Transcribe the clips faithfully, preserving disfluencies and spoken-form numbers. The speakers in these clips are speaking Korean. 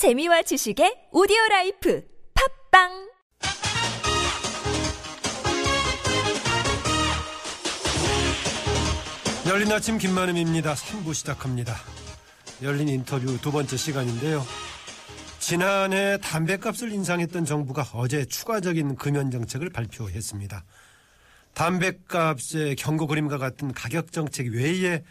재미와 지식의 오디오라이프 팝빵 열린 아침 김만음입니다. 삼 부 시작합니다. 열린 인터뷰 두 번째 시간인데요. 지난해 담배값을 인상했던 정부가 어제 추가적인 금연 정책을 발표했습니다. 담배값의 경고 그림과 같은 가격 정책 외에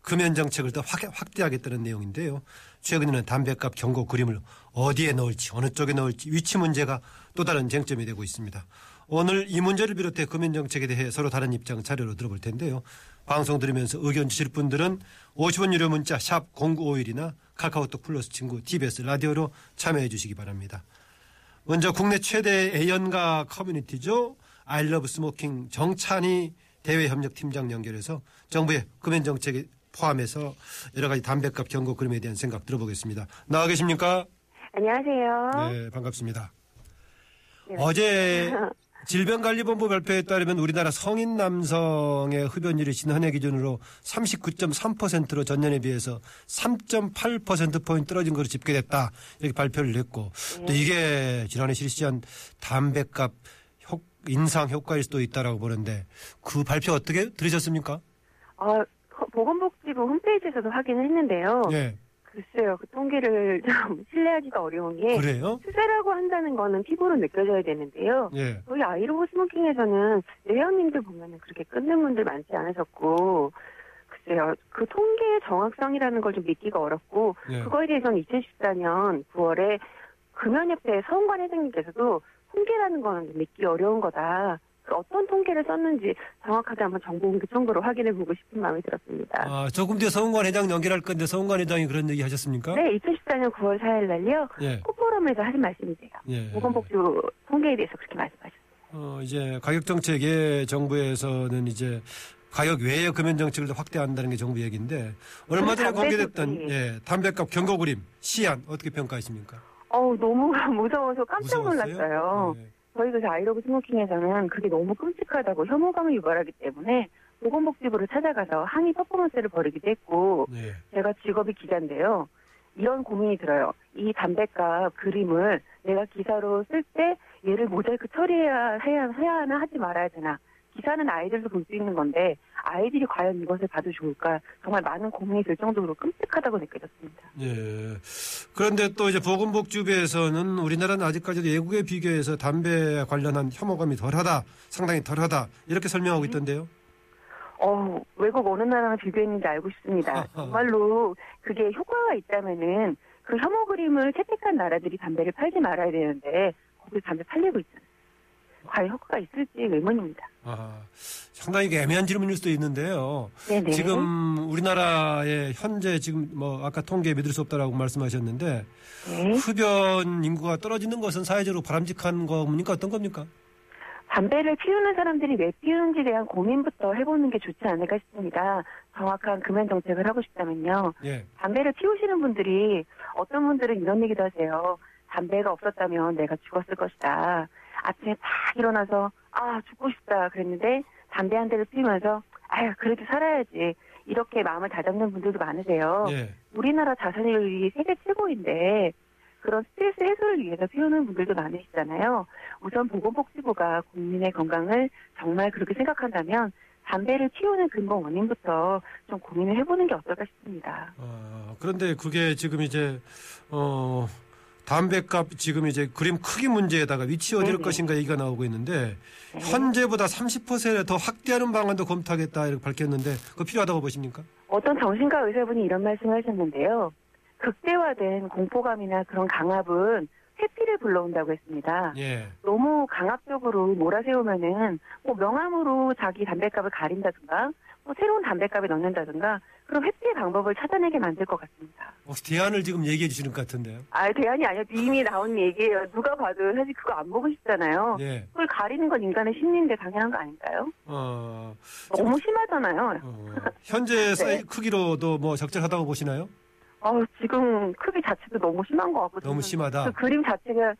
금연 정책을 더 확대하겠다는 내용인데요. 최근에는 담배값 경고 그림을 어디에 넣을지 어느 쪽에 넣을지 위치 문제가 또 다른 쟁점이 되고 있습니다. 오늘 이 문제를 비롯해 금연 정책에 대해 서로 다른 입장 자료로 들어볼 텐데요. 방송 들으면서 의견 주실 분들은 오십 원 유료 문자 샵 공구오일이나 카카오톡 플러스 친구 티비에스 라디오로 참여해 주시기 바랍니다. 먼저 국내 최대의 애연가 커뮤니티죠. I love smoking 정찬희 대외협력팀장 연결해서 정부의 금연 정책에 포함해서 여러 가지 담배값 경고 그림에 대한 생각 들어보겠습니다. 나와 계십니까? 안녕하세요. 네, 반갑습니다. 네. 어제 질병관리본부 발표에 따르면 우리나라 성인 남성의 흡연율이 지난해 기준으로 삼십구 점 삼 퍼센트로 전년에 비해서 삼 점 팔 퍼센트포인트 떨어진 것으로 집계됐다. 이렇게 발표를 했고 네. 또 이게 지난해 실시한 담배값 효, 인상 효과일 수도 있다라고 보는데 그 발표 어떻게 들으셨습니까? 어, 보건복지부 홈페이지에서도 확인을 했는데요. 네. 글쎄요. 그 통계를 좀 신뢰하기가 어려운 게 그래요? 수세라고 한다는 거는 피부로 느껴져야 되는데요. 예. 저희 아이러브 스모킹에서는 회원님들 보면 그렇게 끊는 분들 많지 않으셨고 글쎄요. 그 통계의 정확성이라는 걸 좀 믿기가 어렵고 예. 그거에 대해서는 이천십사 년 구월에 금연협회 서훈관 회장님께서도 통계라는 거는 믿기 어려운 거다. 어떤 통계를 썼는지 정확하게 한번 정보공개청구로 확인해보고 싶은 마음이 들었습니다. 아, 조금 뒤에 서훈관 회장 연결할 건데 서훈관 회장이 그런 얘기 하셨습니까? 네. 이천십사 년 구월 사일 날요. 예. 코포럼에서 하신 말씀이세요. 예. 보건복지부 통계에 대해서 그렇게 말씀하셨어요. 어, 이제 가격정책에 정부에서는 이제 가격 외에 금연정책을 더 확대한다는 게 정부 얘기인데 얼마 전에 공개됐던 예, 담배값 경고 그림, 시안 어떻게 평가하십니까? 어우, 너무 무서워서 깜짝 무서웠어요? 놀랐어요. 예. 저희 그래서 아이러브 스모킹에서는 그게 너무 끔찍하다고 혐오감을 유발하기 때문에 보건복지부를 찾아가서 항의 퍼포먼스를 벌이기도 했고 네. 제가 직업이 기자인데요. 이런 고민이 들어요. 이 담배값 그림을 내가 기사로 쓸 때 얘를 모자이크 처리해야 해야, 해야 하나 하지 말아야 되나. 기사는 아이들도 볼 수 있는 건데 아이들이 과연 이것을 봐도 좋을까 정말 많은 고민이 될 정도로 끔찍하다고 느껴졌습니다. 예. 그런데 또 이제 보건복지부에서는 우리나라는 아직까지도 외국에 비교해서 담배 관련한 혐오감이 덜하다, 상당히 덜하다 이렇게 설명하고 있던데요. 어, 외국 어느 나라랑 비교했는지 알고 싶습니다. 정말로 그게 효과가 있다면은 그 혐오 그림을 채택한 나라들이 담배를 팔지 말아야 되는데 거기서 담배 팔리고 있잖아요. 과연 효과가 있을지 의문입니다. 아, 상당히 애매한 질문일 수도 있는데요. 네네. 지금 우리나라의 현재 지금 뭐 아까 통계에 믿을 수 없다라고 말씀하셨는데 네. 흡연 인구가 떨어지는 것은 사회적으로 바람직한 겁니까? 어떤 겁니까? 담배를 피우는 사람들이 왜 피우는지에 대한 고민부터 해보는 게 좋지 않을까 싶습니다. 정확한 금연 정책을 하고 싶다면요. 네. 담배를 피우시는 분들이 어떤 분들은 이런 얘기도 하세요. 담배가 없었다면 내가 죽었을 것이다. 아침에 딱 일어나서 아 죽고 싶다 그랬는데 담배 한 대를 피우면서 아유 그래도 살아야지 이렇게 마음을 다잡는 분들도 많으세요. 예. 우리나라 자살률이 세계 최고인데 그런 스트레스 해소를 위해서 피우는 분들도 많으시잖아요. 우선 보건복지부가 국민의 건강을 정말 그렇게 생각한다면 담배를 피우는 근본 원인부터 좀 고민을 해보는 게 어떨까 싶습니다. 아, 그런데 그게 지금 이제 어... 담배값 지금 이제 그림 크기 문제에다가 위치 어디일 네네. 것인가 얘기가 나오고 있는데 네. 현재보다 삼십 퍼센트 더 확대하는 방안도 검토하겠다 이렇게 밝혔는데 그거 필요하다고 보십니까? 어떤 정신과 의사분이 이런 말씀을 하셨는데요. 극대화된 공포감이나 그런 강압은 회피를 불러온다고 했습니다. 예. 너무 강압적으로 몰아세우면은 뭐 명함으로 자기 담배값을 가린다든가 뭐 새로운 담배값에 넣는다든가 그럼 회피의 방법을 찾아내게 만들 것 같습니다. 혹시 대안을 지금 얘기해 주시는 것 같은데요? 아, 대안이 아니라 이미 나온 얘기예요. 누가 봐도 사실 그거 안 보고 싶잖아요. 예. 그걸 가리는 건 인간의 심리인데 당연한 거 아닐까요? 어, 너무 좀, 심하잖아요. 어, 현재 사이 네. 크기로도 뭐 적절하다고 보시나요? 어, 지금 크기 자체도 너무 심한 것 같고 너무 심하다. 그 그림 자체가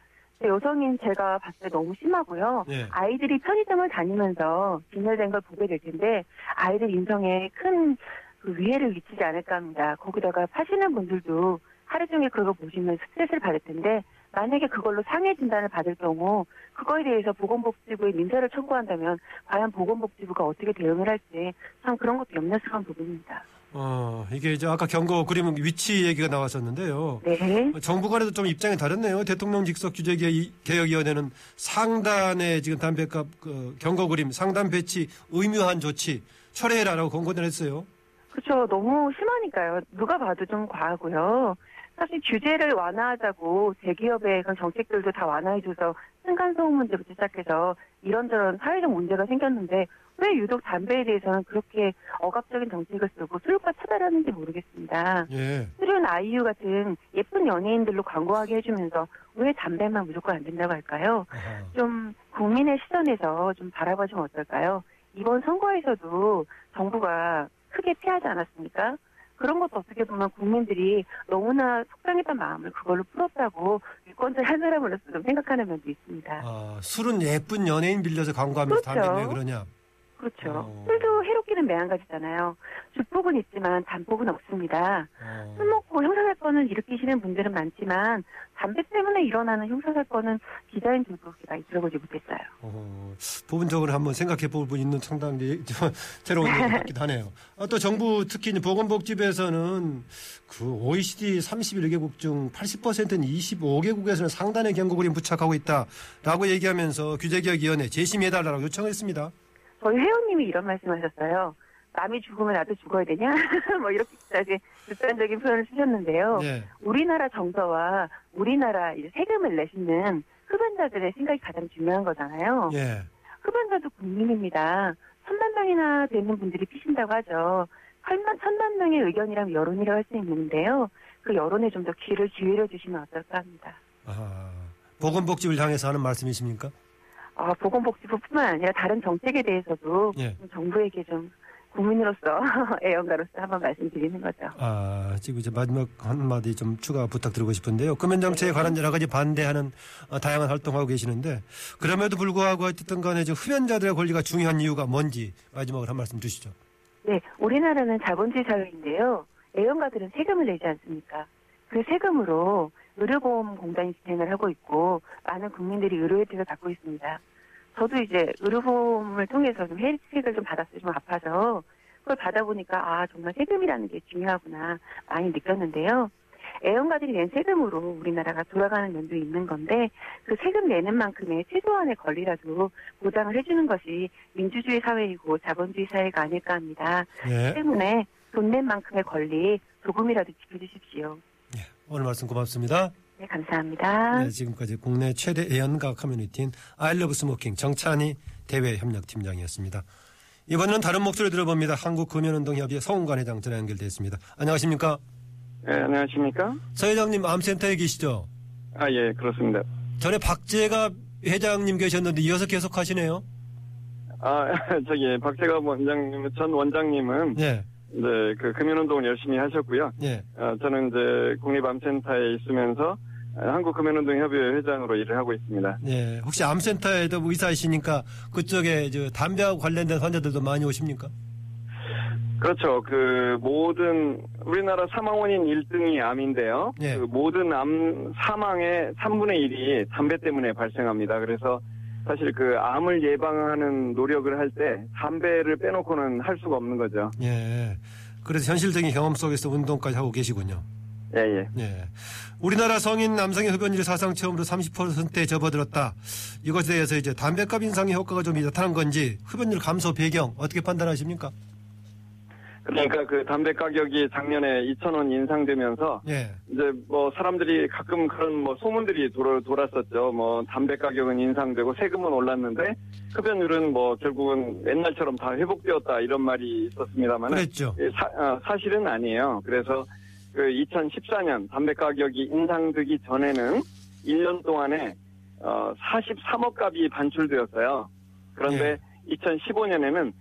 여성인 제가 봤을 때 너무 심하고요. 예. 아이들이 편의점을 다니면서 진열된 걸 보게 될 텐데 아이들 인성에 큰 그 위해를 미치지 않을까 합니다. 거기다가 파시는 분들도 하루 종일 그거 보시면서 스트레스를 받을 텐데 만약에 그걸로 상해 진단을 받을 경우 그거에 대해서 보건복지부에 민사를 청구한다면 과연 보건복지부가 어떻게 대응을 할지 참 그런 것도 염려스러운 부분입니다. 어, 이게 이제 아까 경고 그림 위치 얘기가 나왔었는데요. 네. 정부 간에도 좀 입장이 다르네요. 대통령 직속 규제 개혁위원회는 상단에 지금 담배값 그 경고 그림 상단 배치 의무한 조치 철회해라라고 권고를 했어요. 그렇죠. 너무 심하니까요. 누가 봐도 좀 과하고요. 사실 규제를 완화하자고 대기업의 그런 정책들도 다 완화해줘서 층간소음 문제부터 시작해서 이런저런 사회적 문제가 생겼는데 왜 유독 담배에 대해서는 그렇게 억압적인 정책을 쓰고 술과 차별하는지 모르겠습니다. 예. 술은 아이유 같은 예쁜 연예인들로 광고하게 해주면서 왜 담배만 무조건 안 된다고 할까요? 아하. 좀 국민의 시선에서 좀 바라봐주면 어떨까요? 이번 선거에서도 정부가 크게 피하지 않았습니까? 그런 것도 어떻게 보면 국민들이 너무나 속상했던 마음을 그걸로 풀었다고 유권자를 한 사람으로서 좀 생각하는 면도 있습니다. 아, 술은 예쁜 연예인 빌려서 광고하면서 그렇죠. 담배는 왜 그러냐? 그렇죠. 어. 술도 해롭기는 매한가지잖아요. 주폭은 있지만 단폭은 없습니다. 어. 술 먹고 형사사건을 일으키시는 분들은 많지만 담배 때문에 일어나는 형사사건은 기자인 분도 많이 들어보지 못했어요. 어. 부분적으로 한번 생각해 볼 분 있는 상당히 새로운 얘기 같기도 하네요. 아, 또 정부 특히 보건복지부에서는 그 오이시디 삼십일 개국 중 팔십 퍼센트인 이십오 개국에서는 상단의 경고글이 부착하고 있다라고 얘기하면서 규제개혁위원회 재심해달라고 요청했습니다. 저희 회원님이 이런 말씀하셨어요. 남이 죽으면 나도 죽어야 되냐? 뭐 이렇게까지 극단적인 표현을 쓰셨는데요. 네. 우리나라 정서와 우리나라 이제 세금을 내시는 흡연자들의 생각이 가장 중요한 거잖아요. 네. 흡연자도 국민입니다. 천만 명이나 되는 분들이 피신다고 하죠. 천만, 천만 명의 의견이라면 여론이라고 할 수 있는데요. 그 여론에 좀 더 귀를 기울여 주시면 어떨까 합니다. 아, 보건복지부를 향해서 하는 말씀이십니까? 아, 보건복지부뿐만 아니라 다른 정책에 대해서도 예. 정부에게 좀 국민으로서 애연가로서 한번 말씀드리는 거죠. 아, 지금 이제 마지막 한마디 좀 추가 부탁드리고 싶은데요. 금연정책에 네. 관한 여러 가지 반대하는 다양한 활동하고 계시는데 그럼에도 불구하고 어쨌든 간에 흡연자들의 권리가 중요한 이유가 뭔지 마지막으로 한 말씀 주시죠. 네, 우리나라는 자본주의 사회인데요. 애연가들은 세금을 내지 않습니까? 그 세금으로 의료보험공단이 집행을 하고 있고 많은 국민들이 의료 혜택을 받고 있습니다. 저도 이제 의료보험을 통해서 좀 혜택을 좀 받았어요. 좀 아파서. 그걸 받아보니까 아 정말 세금이라는 게 중요하구나 많이 느꼈는데요. 애연가들이 낸 세금으로 우리나라가 돌아가는 면도 있는 건데 그 세금 내는 만큼의 최소한의 권리라도 보장을 해주는 것이 민주주의 사회이고 자본주의 사회가 아닐까 합니다. 네. 때문에 돈 낸 만큼의 권리 조금이라도 지켜주십시오. 네, 오늘 말씀 고맙습니다. 네, 감사합니다. 네, 지금까지 국내 최대 애연가 커뮤니티인 I love smoking 정찬희 대외협력팀장이었습니다. 이번에는 다른 목소리 들어봅니다. 한국금연운동협의회 서훈관 회장 전화 연결되어 있습니다. 안녕하십니까? 네, 안녕하십니까? 서 회장님 암센터에 계시죠? 아, 예, 그렇습니다. 전에 박재갑 회장님 계셨는데 이어서 계속 하시네요? 아, 저기 박재갑 원장님, 전 원장님은 네. 네, 그 금연운동을 열심히 하셨고요. 예. 어, 저는 이제 국립암센터에 있으면서 한국금연운동협의회 회장으로 일을 하고 있습니다. 예. 혹시 암센터에도 의사이시니까 그쪽에 이제 담배하고 관련된 환자들도 많이 오십니까? 그렇죠. 그 모든 우리나라 사망 원인 일 등이 암인데요. 예. 그 모든 암 사망의 삼분의 일이 담배 때문에 발생합니다. 그래서 사실 그 암을 예방하는 노력을 할 때 담배를 빼놓고는 할 수가 없는 거죠. 예. 그래서 현실적인 경험 속에서 운동까지 하고 계시군요. 예, 예. 예. 우리나라 성인 남성의 흡연율이 사상 처음으로 삼십 퍼센트에 접어들었다. 이것에 대해서 이제 담배값 인상의 효과가 좀 나타난 건지 흡연율 감소 배경 어떻게 판단하십니까? 그러니까 그 담배 가격이 작년에 이천 원 인상되면서 예. 이제 뭐 사람들이 가끔 그런 뭐 소문들이 돌아, 돌았었죠. 뭐 담배 가격은 인상되고 세금은 올랐는데 흡연율은 뭐 결국은 옛날처럼 다 회복되었다 이런 말이 있었습니다만 그랬죠. 사, 어, 사실은 아니에요. 그래서 그 이천십사 년 담배 가격이 인상되기 전에는 일 년 동안에 어, 사십삼억 값이 반출되었어요. 그런데 예. 이천십오 년에는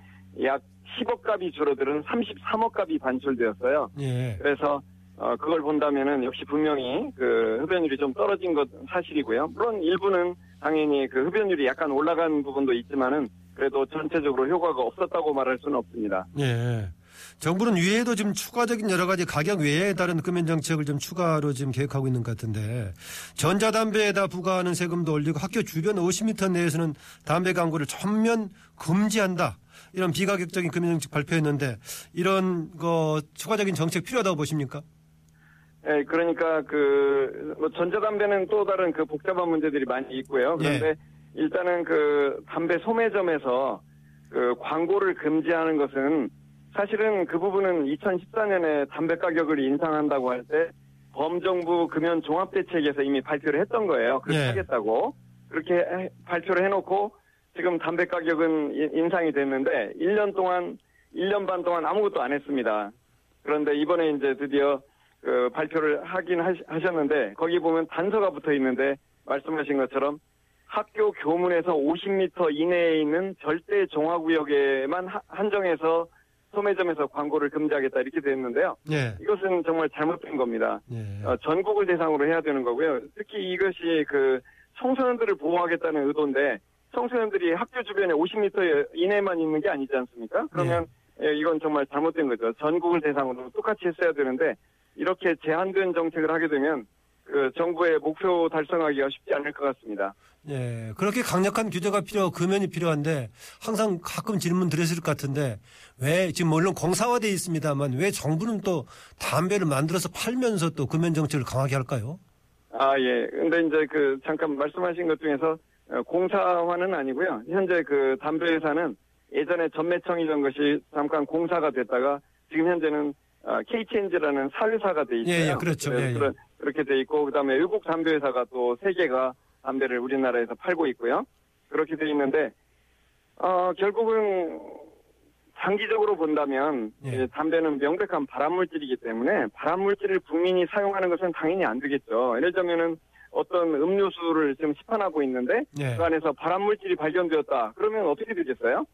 약 십억 값이 줄어드는 삼십삼억 값이 반출되었어요. 예. 그래서 어, 그걸 본다면은 역시 분명히 그 흡연율이 좀 떨어진 것 사실이고요. 물론 일부는 당연히 그 흡연율이 약간 올라간 부분도 있지만은 그래도 전체적으로 효과가 없었다고 말할 수는 없습니다. 예. 정부는 위에도 지금 추가적인 여러 가지 가격 외에 다른 금연 정책을 좀 추가로 지금 계획하고 있는 것 같은데, 전자담배에다 부과하는 세금도 올리고 학교 주변 오십 미터 내에서는 담배 광고를 전면 금지한다, 이런 비가격적인 금연 정책 발표했는데 이런 거 추가적인 정책 필요하다고 보십니까? 예, 그러니까 그 뭐 전자담배는 또 다른 그 복잡한 문제들이 많이 있고요. 그런데 예. 일단은 그 담배 소매점에서 그 광고를 금지하는 것은 사실은 그 부분은 이천십사 년에 담배 가격을 인상한다고 할 때 범정부 금연 종합대책에서 이미 발표를 했던 거예요. 그렇게 네. 하겠다고. 그렇게 해, 발표를 해놓고 지금 담배 가격은 인상이 됐는데 일 년 동안, 일 년 반 동안 아무것도 안 했습니다. 그런데 이번에 이제 드디어 그 발표를 하긴 하셨는데 거기 보면 단서가 붙어 있는데 말씀하신 것처럼 학교 교문에서 오십 미터 이내에 있는 절대 정화구역에만 한정해서 소매점에서 광고를 금지하겠다 이렇게 됐는데요. 예. 이것은 정말 잘못된 겁니다. 예. 어, 전국을 대상으로 해야 되는 거고요. 특히 이것이 그 청소년들을 보호하겠다는 의도인데 청소년들이 학교 주변에 오십 미터 이내만 있는 게 아니지 않습니까? 그러면 예. 예, 이건 정말 잘못된 거죠. 전국을 대상으로 똑같이 했어야 되는데 이렇게 제한된 정책을 하게 되면 그 정부의 목표 달성하기가 쉽지 않을 것 같습니다. 예, 그렇게 강력한 규제가 필요, 금연이 필요한데 항상 가끔 질문 드렸을 것 같은데 왜 지금 물론 공사화되어 있습니다만 왜 정부는 또 담배를 만들어서 팔면서 또 금연 정책을 강하게 할까요? 아, 예. 근데 이제 그 잠깐 말씀하신 것 중에서 공사화는 아니고요. 현재 그 담배 회사는 예전에 전매청이 된 것이 잠깐 공사가 됐다가 지금 현재는 K-체인지라는 사회사가 돼 있어요. 예, 예, 그렇죠. 예, 예. 그렇게 돼 있고 그다음에 일곱 담배 회사가 또 세 개가 담배를 우리나라에서 팔고 있고요. 그렇게 돼 있는데 어, 결국은 장기적으로 본다면 예. 담배는 명백한 발암물질이기 때문에 발암물질을 국민이 사용하는 것은 당연히 안 되겠죠. 예를 들면은 어떤 음료수를 지금 시판하고 있는데 예. 그 안에서 발암물질이 발견되었다. 그러면 어떻게 되겠어요?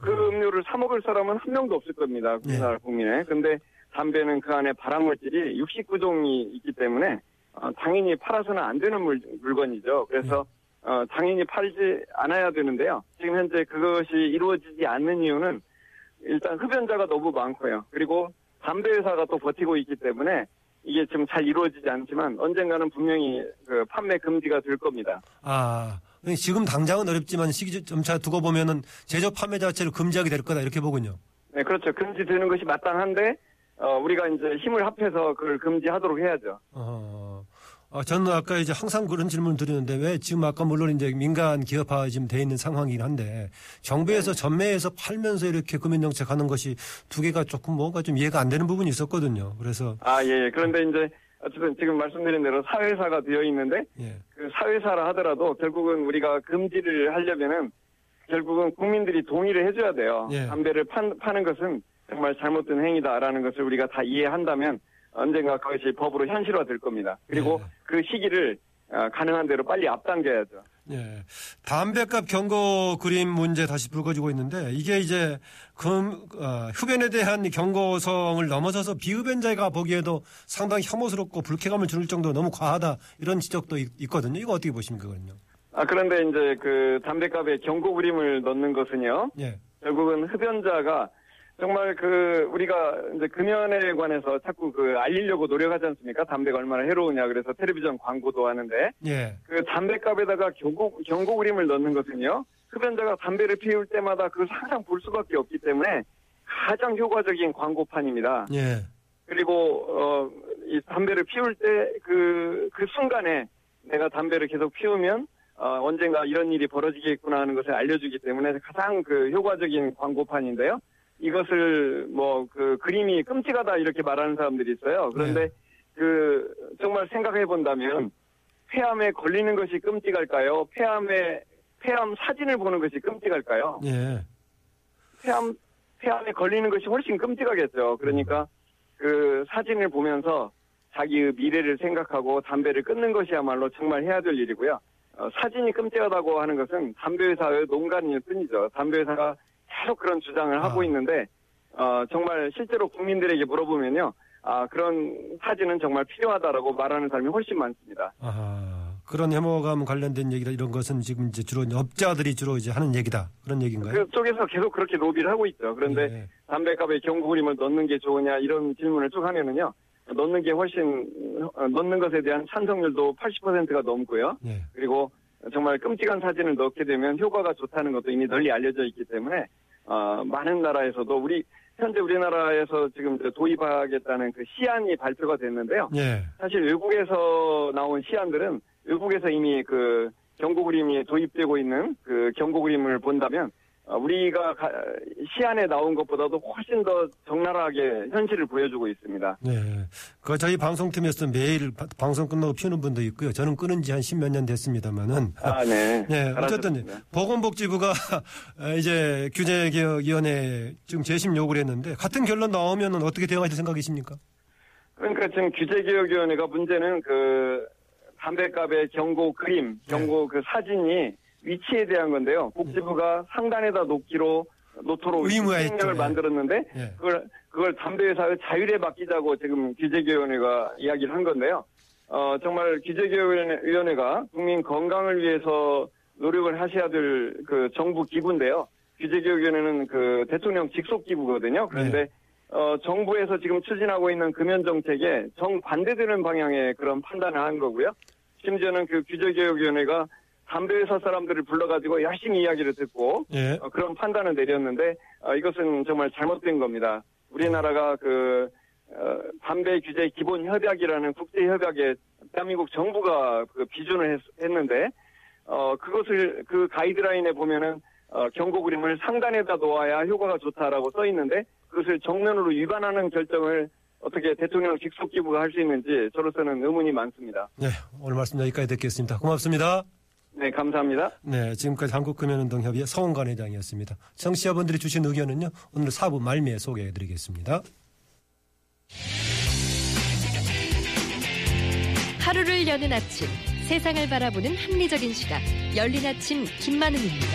그 음료를 사 먹을 사람은 한 명도 없을 겁니다. 우리나라 예. 국민에. 근데 담배는 그 안에 발암물질이 육십구 종이 있기 때문에 어, 당연히 팔아서는 안 되는 물, 물건이죠. 그래서 어, 당연히 팔지 않아야 되는데요. 지금 현재 그것이 이루어지지 않는 이유는 일단 흡연자가 너무 많고요. 그리고 담배 회사가 또 버티고 있기 때문에 이게 지금 잘 이루어지지 않지만 언젠가는 분명히 그 판매 금지가 될 겁니다. 아, 지금 당장은 어렵지만 시기 점차 두고 보면은 제조 판매 자체를 금지하게 될 거다 이렇게 보군요. 네, 그렇죠. 금지되는 것이 마땅한데 어, 우리가 이제 힘을 합해서 그걸 금지하도록 해야죠. 어, 아, 저는 아까 이제 항상 그런 질문을 드리는데 왜 지금 아까 물론 이제 민간 기업화 지금 돼 있는 상황이긴 한데 정부에서 전매해서 팔면서 이렇게 금연정책 하는 것이 두 개가 조금 뭔가 좀 이해가 안 되는 부분이 있었거든요. 그래서. 아, 예. 그런데 이제 어쨌든 지금 말씀드린 대로 사회사가 되어 있는데 예. 그 사회사라 하더라도 결국은 우리가 금지를 하려면은 결국은 국민들이 동의를 해줘야 돼요. 예. 담배를 판, 파는 것은 정말 잘못된 행위다라는 것을 우리가 다 이해한다면 언젠가 그것이 법으로 현실화될 겁니다. 그리고 네. 그 시기를 가능한 대로 빨리 앞당겨야죠. 예. 담배값 경고 그림 문제 다시 불거지고 있는데 이게 이제 금, 어, 흡연에 대한 경고성을 넘어서서 비흡연자가 보기에도 상당히 혐오스럽고 불쾌감을 줄 정도로 너무 과하다 이런 지적도 있, 있거든요. 이거 어떻게 보십니까? 그건요? 아, 그런데 이제 그 담배값에 경고 그림을 넣는 것은요. 예. 결국은 흡연자가 정말 그 우리가 이제 금연에 관해서 자꾸 그 알리려고 노력하지 않습니까? 담배가 얼마나 해로우냐 그래서 텔레비전 광고도 하는데 예. 그 담배값에다가 경고 경고 그림을 넣는 것은요. 흡연자가 담배를 피울 때마다 그걸 항상 볼 수밖에 없기 때문에 가장 효과적인 광고판입니다. 예. 그리고 어, 이 담배를 피울 때 그 그 순간에 내가 담배를 계속 피우면 어, 언젠가 이런 일이 벌어지겠구나 하는 것을 알려주기 때문에 가장 그 효과적인 광고판인데요. 이것을 뭐 그 그림이 끔찍하다 이렇게 말하는 사람들이 있어요. 그런데 네. 그 정말 생각해 본다면 폐암에 걸리는 것이 끔찍할까요? 폐암에 폐암 사진을 보는 것이 끔찍할까요? 네. 폐암 폐암에 걸리는 것이 훨씬 끔찍하겠죠. 그러니까 그 사진을 보면서 자기의 미래를 생각하고 담배를 끊는 것이야말로 정말 해야 될 일이고요. 어, 사진이 끔찍하다고 하는 것은 담배 회사의 농간일 뿐이죠. 담배 회사가 계속 그런 주장을 아. 하고 있는데 어, 정말 실제로 국민들에게 물어보면요. 아, 그런 사진은 정말 필요하다라고 말하는 사람이 훨씬 많습니다. 아, 그런 혐오감 관련된 얘기라 이런 것은 지금 이제 주로 업자들이 주로 이제 하는 얘기다. 그런 얘기인가요? 그쪽에서 계속 그렇게 로비를 하고 있죠. 그런데 네. 담배값에 경구림을 넣는 게 좋으냐 이런 질문을 쭉 하면은요. 넣는 게 훨씬, 넣는 것에 대한 찬성률도 팔십 퍼센트가 넘고요. 네. 그리고 정말 끔찍한 사진을 넣게 되면 효과가 좋다는 것도 이미 널리 알려져 있기 때문에 어, 많은 나라에서도 우리 현재 우리나라에서 지금 도입하겠다는 그 시안이 발표가 됐는데요. 네. 사실 외국에서 나온 시안들은 외국에서 이미 그 경고 그림이 도입되고 있는 그 경고 그림을 본다면 우리가 시안에 나온 것보다도 훨씬 더 적나라하게 현실을 보여주고 있습니다. 네, 그 저희 방송팀에서 매일 방송 끝나고 피우는 분도 있고요. 저는 끊은 지 한 십몇 년 됐습니다만은. 아, 네. 네, 어쨌든 보건복지부가 이제 규제개혁위원회에 지금 재심 요구를 했는데 같은 결론 나오면은 어떻게 대응하실 생각이십니까? 그러니까 지금 규제개혁위원회가 문제는 그 담배값의 경고 그림, 경고 네. 그 사진이 위치에 대한 건데요. 복지부가 상단에다 놓기로 놓도록 규정을 만들었는데 예. 그걸 그걸 담배 회사의 자율에 맡기자고 지금 규제개혁위원회가 이야기를 한 건데요. 어 정말 규제개혁위원회가 국민 건강을 위해서 노력을 하셔야 될 그 정부 기구인데요. 규제개혁위원회는 그 대통령 직속 기구거든요. 그런데 예. 어 정부에서 지금 추진하고 있는 금연 정책에 정반대되는 방향의 그런 판단을 한 거고요. 심지어는 그 규제개혁위원회가 담배회사 사람들을 불러가지고 열심히 이야기를 듣고 예. 어, 그런 판단을 내렸는데 어, 이것은 정말 잘못된 겁니다. 우리나라가 그 어, 담배 규제 기본 협약이라는 국제 협약에 대한민국 정부가 그 비준을 했, 했는데 어, 그것을 그 가이드라인에 보면은 어, 경고 그림을 상단에다 놓아야 효과가 좋다라고 써 있는데 그것을 정면으로 위반하는 결정을 어떻게 대통령 직속 기부가 할 수 있는지 저로서는 의문이 많습니다. 네, 오늘 말씀 여기까지 듣겠습니다. 고맙습니다. 네, 감사합니다. 네, 지금까지 한국금연운동협의회 서훈관 회장이었습니다. 청취자분들이 주신 의견은요, 오늘 사부 말미에 소개해드리겠습니다. 하루를 여는 아침, 세상을 바라보는 합리적인 시각, 열린 아침 김만은입니다.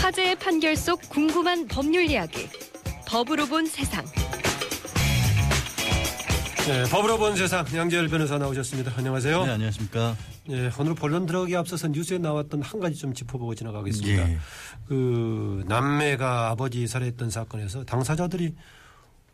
화제의 판결 속 궁금한 법률 이야기. 법으로 본 세상. 네, 법으로 본 세상. 양재열 변호사 나오셨습니다. 안녕하세요. 네, 안녕하십니까. 네, 오늘 본론 들어가기 앞서서 뉴스에 나왔던 한 가지 좀 짚어보고 지나가겠습니다. 예. 그 남매가 아버지 살해했던 사건에서 당사자들이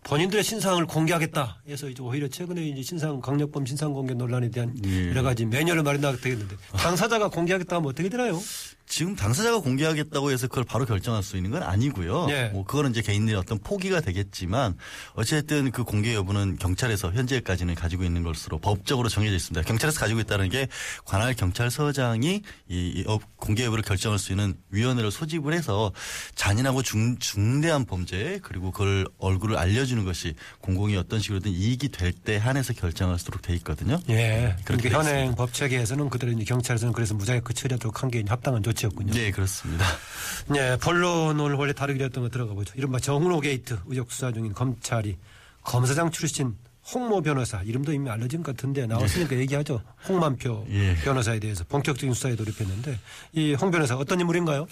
본인들의 신상을 공개하겠다 해서 이제 오히려 최근에 이제 신상 강력범 신상 공개 논란에 대한 예. 여러 가지 매뉴얼을 마련하게 되겠는데 당사자가 공개하겠다 하면 어떻게 되나요? 지금 당사자가 공개하겠다고 해서 그걸 바로 결정할 수 있는 건 아니고요. 예. 뭐 그거는 이제 개인의 어떤 포기가 되겠지만 어쨌든 그 공개 여부는 경찰에서 현재까지는 가지고 있는 것으로 법적으로 정해져 있습니다. 경찰에서 가지고 있다는 게 관할 경찰서장이 이 공개 여부를 결정할 수 있는 위원회를 소집을 해서 잔인하고 중, 중대한 범죄 그리고 그걸 얼굴을 알려주 주는 것이 공공이 어떤 식으로든 이익이 될 때 한해서 결정할 수 있도록 돼 있거든요. 예. 그렇게 그러니까 현행 법 체계에서는 그대로 이제 경찰에서는 그래서 무작위 그 처리하도록 한 게 합당한 조치였군요. 네, 그렇습니다. 네, 본론을 원래 다루기로 했던 거 들어가 보죠. 이른바 정운호 게이트 의혹 수사 중인 검찰이 검사장 출신 홍모 변호사 이름도 이미 알려진 것 같은데 나왔으니까 예. 얘기하죠. 홍만표 예. 변호사에 대해서 본격적인 수사에 돌입했는데 이 홍 변호사 어떤 인물인가요?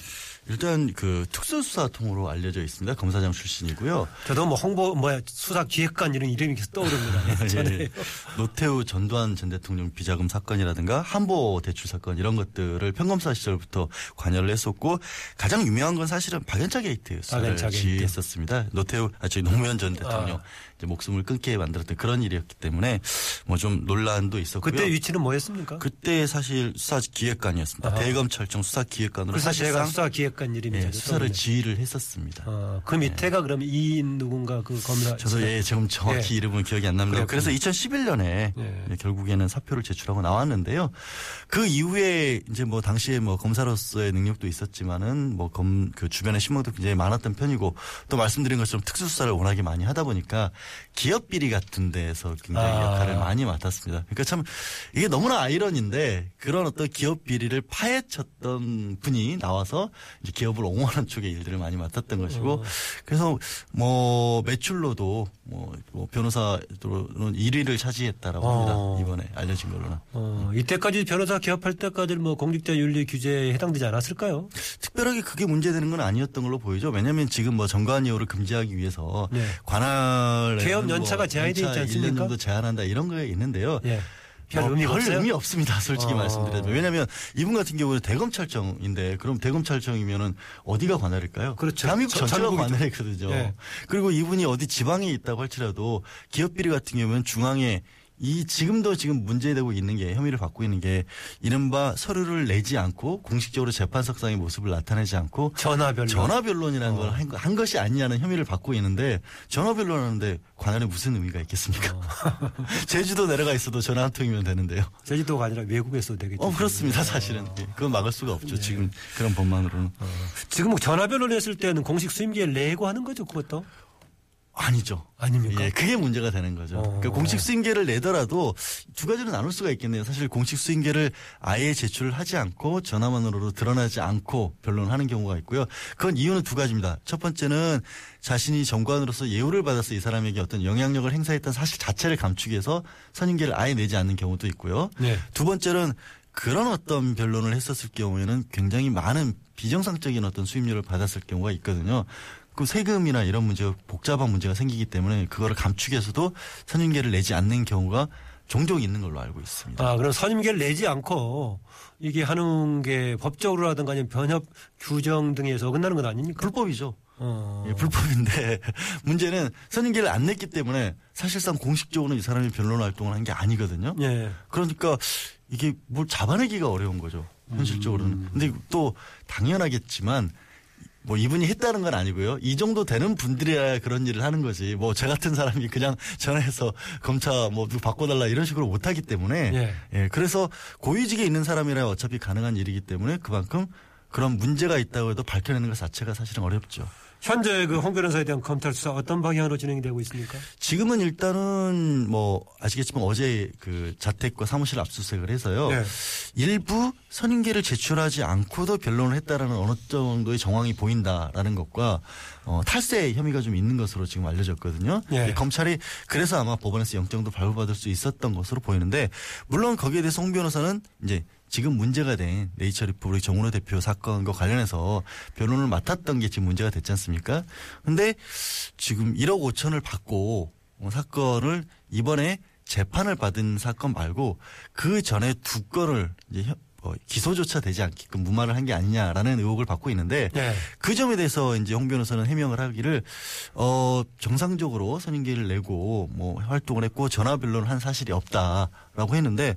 일단 그 특수수사통으로 알려져 있습니다. 검사장 출신이고요. 저도 뭐 홍보 뭐야 수사기획관 이런 이름이 계속 떠오릅니다. 예. 노태우 전두환 전 대통령 비자금 사건이라든가 한보 대출 사건 이런 것들을 평검사 시절부터 관여를 했었고 가장 유명한 건 사실은 박연차 게이트 수사를 지휘했었습니다. 노태우 아 저희 노무현 전 대통령 아. 이제 목숨을 끊게 만들었던 그런 일이었기 때문에 뭐 좀 논란도 있었고요. 그때 위치는 뭐였습니까? 그때 사실 수사기획관이었습니다. 아하. 대검 철정 수사기획관으로 사실상 수사기획관 이름이죠. 예, 수사를 때문에. 지휘를 했었습니다. 아, 그 밑에가 예. 그럼 이인 누군가 그 검사. 저도 예 지금 정확히 예. 이름은 기억이 안 납니다. 그래서 이천십일 년에 예. 결국에는 사표를 제출하고 나왔는데요. 그 이후에 이제 뭐 당시에 뭐 검사로서의 능력도 있었지만은 뭐 검 그 주변에 신문도 굉장히 많았던 편이고 또 말씀드린 것처럼 특수수사를 워낙에 많이 하다 보니까 기업 비리 같은 데에서 굉장히 아. 역할을 많이 맡았습니다. 그러니까 참 이게 너무나 아이러니인데 그런 어떤 기업 비리를 파헤쳤던 분이 나와서 이제 기업을 옹호하는 쪽의 일들을 많이 맡았던 것이고, 그래서 뭐 매출로도 뭐 변호사로는 일 위를 차지했다라고 합니다. 어. 이번에 알려진 걸로는. 어. 이때까지 변호사 개업할 때까지 뭐 공직자 윤리 규제에 해당되지 않았을까요? 특별하게 그게 문제되는 건 아니었던 걸로 보이죠. 왜냐하면 지금 뭐 정관이호를 금지하기 위해서 네. 관할 개업 연차가 뭐 제한이 되어 있지 않습니까? 일 년도 제한한다 이런 게 있는데요. 네. 별, 뭐 의미, 별 의미 없습니다. 솔직히 어... 말씀드리면. 왜냐하면 이분 같은 경우는 대검찰청인데 그럼 대검찰청이면은 어디가 관할일까요? 그렇죠. 대한민국 전체가 관할이거든요. 네. 그리고 이분이 어디 지방에 있다고 할지라도 기업 비리 같은 경우는 중앙에 이 지금도 지금 문제되고 있는 게 혐의를 받고 있는 게 이른바 서류를 내지 않고 공식적으로 재판석상의 모습을 나타내지 않고 전화변론. 전화변론이라는 어. 걸 한 것이 아니냐는 혐의를 받고 있는데 전화변론하는데 관할에 무슨 의미가 있겠습니까? 어. 제주도 내려가 있어도 전화 한 통이면 되는데요. 제주도가 아니라 외국에서도 되겠죠. 어, 그렇습니다. 사실은. 어. 그건 막을 수가 없죠. 네. 지금 그런 법만으로는. 어. 지금 전화변론 했을 때는 공식 수임계를 내고 하는 거죠. 그것도. 아니죠. 아닙니까? 예, 그게 문제가 되는 거죠. 어. 그러니까 공식 수임계를 내더라도 두 가지로 나눌 수가 있겠네요. 사실 공식 수임계를 아예 제출을 하지 않고 전화만으로 드러나지 않고 변론하는 경우가 있고요. 그건 이유는 두 가지입니다. 첫 번째는 자신이 정관으로서 예우를 받아서 이 사람에게 어떤 영향력을 행사했던 사실 자체를 감추기 위해서 선임계를 아예 내지 않는 경우도 있고요. 네. 두 번째는 그런 어떤 변론을 했었을 경우에는 굉장히 많은 비정상적인 어떤 수임료를 받았을 경우가 있거든요. 그 세금이나 이런 문제가 복잡한 문제가 생기기 때문에 그거를 감추기 위해서도 선임계를 내지 않는 경우가 종종 있는 걸로 알고 있습니다. 아, 그럼 선임계를 내지 않고 이게 하는 게 법적으로라든가 아니면 변협 규정 등에서 어긋나는 건 아닙니까? 불법이죠. 어... 예, 불법인데 문제는 선임계를 안 냈기 때문에 사실상 공식적으로는 이 사람이 변론 활동을 한 게 아니거든요. 예. 그러니까 이게 뭘 잡아내기가 어려운 거죠. 현실적으로는. 음... 근데 또 당연하겠지만 뭐 이분이 했다는 건 아니고요. 이 정도 되는 분들이야 그런 일을 하는 거지. 뭐 저 같은 사람이 그냥 전화해서 검찰 뭐 누구 바꿔달라 이런 식으로 못하기 때문에. 예. 예. 그래서 고위직에 있는 사람이라 어차피 가능한 일이기 때문에 그만큼 그런 문제가 있다고 해도 밝혀내는 것 자체가 사실은 어렵죠. 현재 그 홍 변호사에 대한 검찰 수사 어떤 방향으로 진행이 되고 있습니까? 지금은 일단은 뭐 아시겠지만 어제 그 자택과 사무실 압수수색을 해서요. 네. 일부 선임계를 제출하지 않고도 변론을 했다라는 어느 정도의 정황이 보인다라는 것과 어, 탈세 혐의가 좀 있는 것으로 지금 알려졌거든요. 네. 검찰이 그래서 아마 법원에서 영장도 발부받을 수 있었던 것으로 보이는데 물론 거기에 대해서 홍 변호사는 이제 지금 문제가 된 네이처리퍼블릭 정운호 대표 사건과 관련해서 변론을 맡았던 게 지금 문제가 됐지 않습니까? 그런데 지금 일억 오천을 받고 사건을 이번에 재판을 받은 사건 말고 그 전에 두 건을 이제 기소조차 되지 않게끔 무마를 한 게 아니냐라는 의혹을 받고 있는데 네. 그 점에 대해서 이제 홍 변호사는 해명을 하기를 어, 정상적으로 선임계를 내고 뭐 활동을 했고 전화 변론을 한 사실이 없다라고 했는데